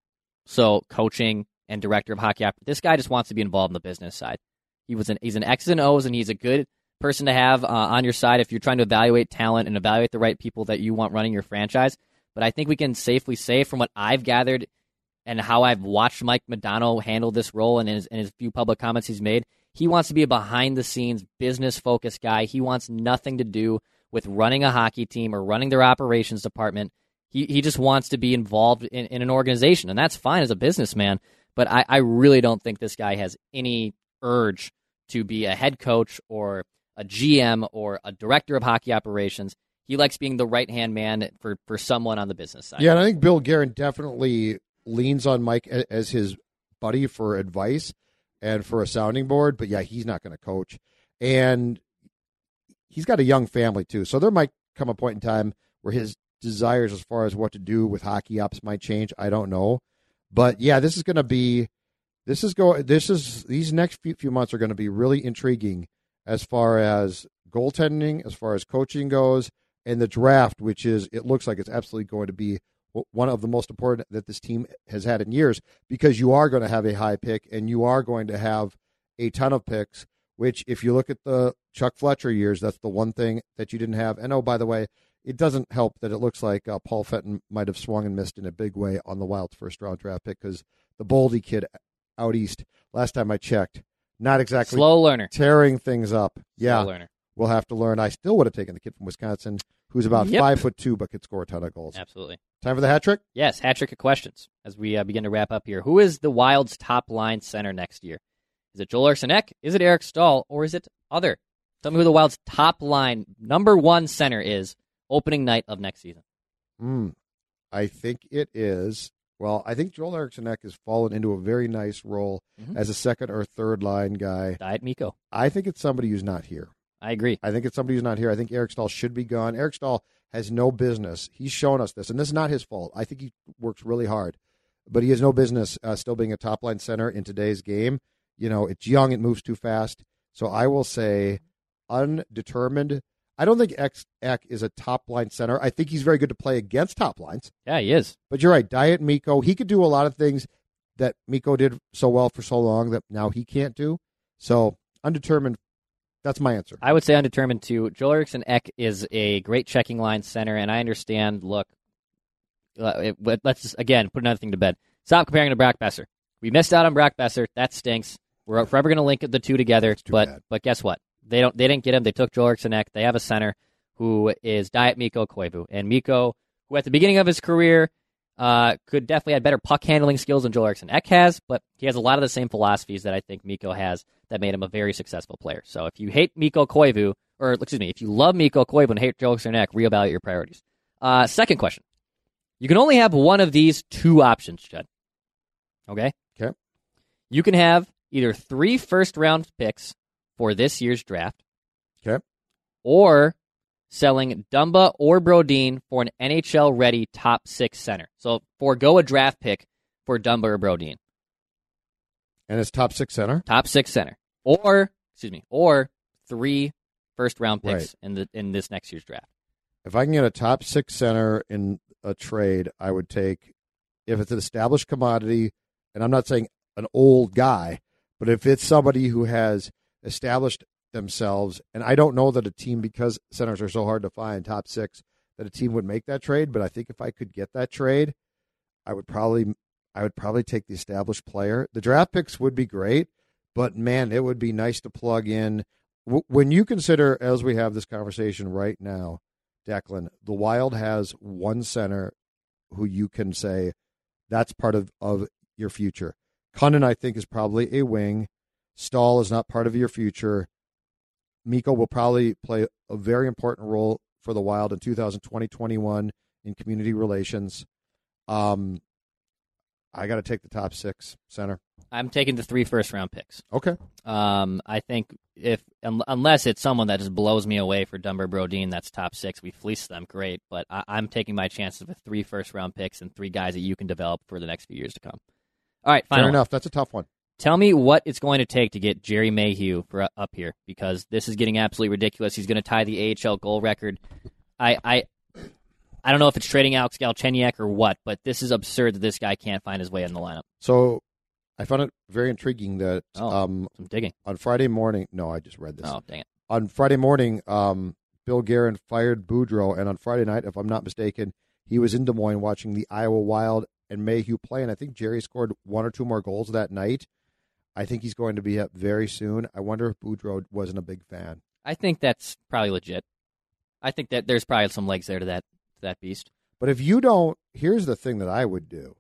So coaching and director of hockey. This guy just wants to be involved in the business side. He was an, He's an X's and O's, and he's a good person to have uh, on your side if you're trying to evaluate talent and evaluate the right people that you want running your franchise. But I think we can safely say, from what I've gathered and how I've watched Mike Modano handle this role and in his, in his few public comments he's made, he wants to be a behind-the-scenes, business-focused guy. He wants nothing to do with running a hockey team or running their operations department. He he just wants to be involved in, in an organization, and that's fine as a businessman, but I, I really don't think this guy has any urge to be a head coach or a G M or a director of hockey operations. He likes being the right-hand man for, for someone on the business side. Yeah, and I think Bill Guerin definitely leans on Mike as his buddy for advice and for a sounding board, but yeah, he's not going to coach. And he's got a young family too, so there might come a point in time where his desires as far as what to do with hockey ops might change. I don't know. But yeah, this is going to be, this is go, this is, these next few, few months are going to be really intriguing as far as goaltending, as far as coaching goes, and the draft, which is, it looks like it's absolutely going to be one of the most important that this team has had in years, because you are going to have a high pick and you are going to have a ton of picks, which if you look at the Chuck Fletcher years, that's the one thing that you didn't have. And oh, by the way, it doesn't help that it looks like uh, Paul Fenton might have swung and missed in a big way on the Wild's first round draft pick, because the Boldy kid out east, last time I checked, not exactly slow learner, tearing things up. Yeah, slow learner. We'll have to learn. I still would have taken the kid from Wisconsin, who's about yep. five foot two, but could score a ton of goals. Absolutely. Time for the hat trick? Yes, hat trick of questions as we uh, begin to wrap up here. Who is the Wild's top line center next year? Is it Joel Arsenek? Is it Eric Staal? Or is it other? Tell me who the Wild's top line number one center is opening night of next season. Mm, I think it is. Well, I think Joel Arsenek has fallen into a very nice role mm-hmm. as a second or third line guy. Diet Mikko. I think it's somebody who's not here. I agree. I think it's somebody who's not here. I think Eric Staal should be gone. Eric Staal has no business. He's shown us this, and this is not his fault. I think he works really hard, but he has no business uh, still being a top-line center in today's game. You know, it's young. It moves too fast. So I will say undetermined. I don't think Ek is a top-line center. I think he's very good to play against top lines. Yeah, he is. But you're right. Diet Mikko, he could do a lot of things that Mikko did so well for so long that now he can't do. So undetermined That's my answer. I would say undetermined, too. Joel Eriksson-Ek is a great checking line center, and I understand, look, let's just, again, put another thing to bed. Stop comparing to Brock Boeser. We missed out on Brock Boeser. That stinks. We're forever going to link the two together, but bad. But guess what? They don't. They didn't get him. They took Joel Eriksson-Ek. They have a center who is Diet Mikko Koivu. And Mikko, who at the beginning of his career uh, could definitely have better puck handling skills than Joel Eriksson-Ek has, but he has a lot of the same philosophies that I think Mikko has that made him a very successful player. So if you hate Mikko Koivu, or excuse me, if you love Mikko Koivu and hate Joel Eriksson-Ek, reevaluate your priorities. Uh, second question. You can only have one of these two options, Judd. Okay? Okay. You can have either three first-round picks for this year's draft, okay, or selling Dumba or Brodin for an N H L-ready top-six center. So forego a draft pick for Dumba or Brodin. And it's top-six center? Top-six center. Or, excuse me, or three first-round picks right. in the in this next year's draft. If I can get a top-six center in a trade, I would take, if it's an established commodity, and I'm not saying an old guy, but if it's somebody who has established themselves, and I don't know that a team, because centers are so hard to find, top six, that a team would make that trade, but I think if I could get that trade, I would probably I would probably take the established player. The draft picks would be great, but, man, it would be nice to plug in. When you consider, as we have this conversation right now, Declan, the Wild has one center who you can say that's part of, of your future. Cunnin, I think, is probably a wing. Staal is not part of your future. Mikko will probably play a very important role for the Wild in two thousand twenty, twenty-one in community relations. Um, I got to take the top six center. I'm taking the three first-round picks. Okay. Um, I think if um, unless it's someone that just blows me away for Dumba Brodin, that's top six. We fleece them, great. But I- I'm taking my chances with three first-round picks and three guys that you can develop for the next few years to come. All right, final. Fair enough. That's a tough one. Tell me what it's going to take to get Jerry Mayhew for, up here, because this is getting absolutely ridiculous. He's going to tie the A H L goal record. I I, I don't know if it's trading Alex Galchenyuk or what, but this is absurd that this guy can't find his way in the lineup. So I found it very intriguing that oh, um, I'm digging. on Friday morning. No, I just read this. Oh, dang it. On Friday morning, um, Bill Guerin fired Boudreau, and on Friday night, if I'm not mistaken, he was in Des Moines watching the Iowa Wild and Mayhew play, and I think Jerry scored one or two more goals that night. I think he's going to be up very soon. I wonder if Boudreau wasn't a big fan. I think that's probably legit. I think that there's probably some legs there to that to that beast. But if you don't, here's the thing that I would do.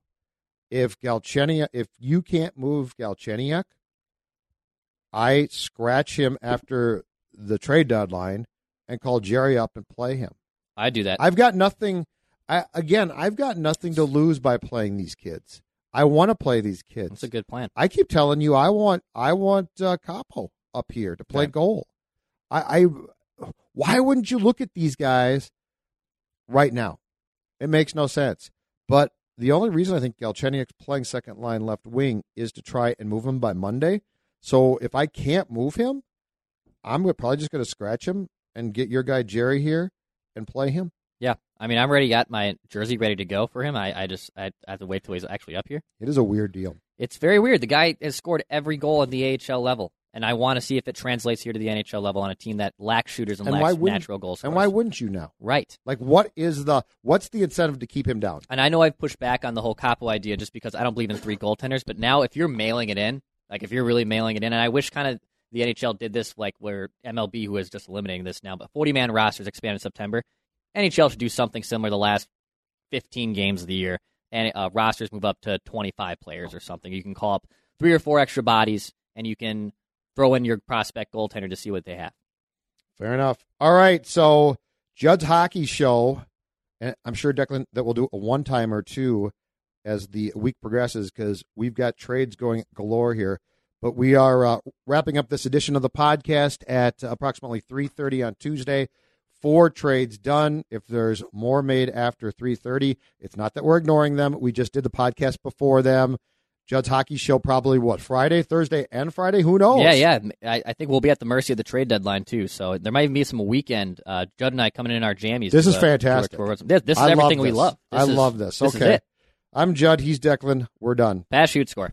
If Galchenyuk, if you can't move Galchenyuk, I scratch him after the trade deadline and call Jerry up and play him. I do that. I've got nothing. I, again, I've got nothing to lose by playing these kids. I want to play these kids. That's a good plan. I keep telling you, I want, I want uh, Capo up here to play okay. goal. I, I, why wouldn't you look at these guys right now? It makes no sense. But the only reason I think Galchenyuk's playing second line left wing is to try and move him by Monday. So if I can't move him, I'm probably just going to scratch him and get your guy Jerry here and play him. Yeah, I mean, I've already got my jersey ready to go for him. I, I just I, I have to wait till he's actually up here. It is a weird deal. It's very weird. The guy has scored every goal at the A H L level, and I want to see if it translates here to the N H L level on a team that lacks shooters and, and lacks natural goal scorers. And why wouldn't you now? Right. Like, what is the what's the incentive to keep him down? And I know I've pushed back on the whole Capo idea just because I don't believe in three goaltenders, but now if you're mailing it in, like if you're really mailing it in, and I wish kind of the N H L did this, like where M L B, who is just eliminating this now, but forty-man rosters expand in September. N H L should do something similar the last fifteen games of the year, and uh, rosters move up to twenty-five players or something. You can call up three or four extra bodies, and you can throw in your prospect goaltender to see what they have. Fair enough. All right, so Judd's Hockey Show, and I'm sure, Declan, that we'll do a one-timer, too, as the week progresses because we've got trades going galore here. But we are uh, wrapping up this edition of the podcast at approximately three thirty on Tuesday. Four trades done. If there's more made after three thirty, it's not that we're ignoring them. We just did the podcast before them. Judd's Hockey Show probably, what, Friday, Thursday, and Friday? Who knows? Yeah, yeah. I, I think we'll be at the mercy of the trade deadline, too. So there might even be some weekend. Uh, Judd and I coming in our jammies. This is the, fantastic. To our, to our, this this is I everything love this. we love. This I is, love this. Okay. This I'm Judd. He's Declan. We're done. Pass, shoot, score.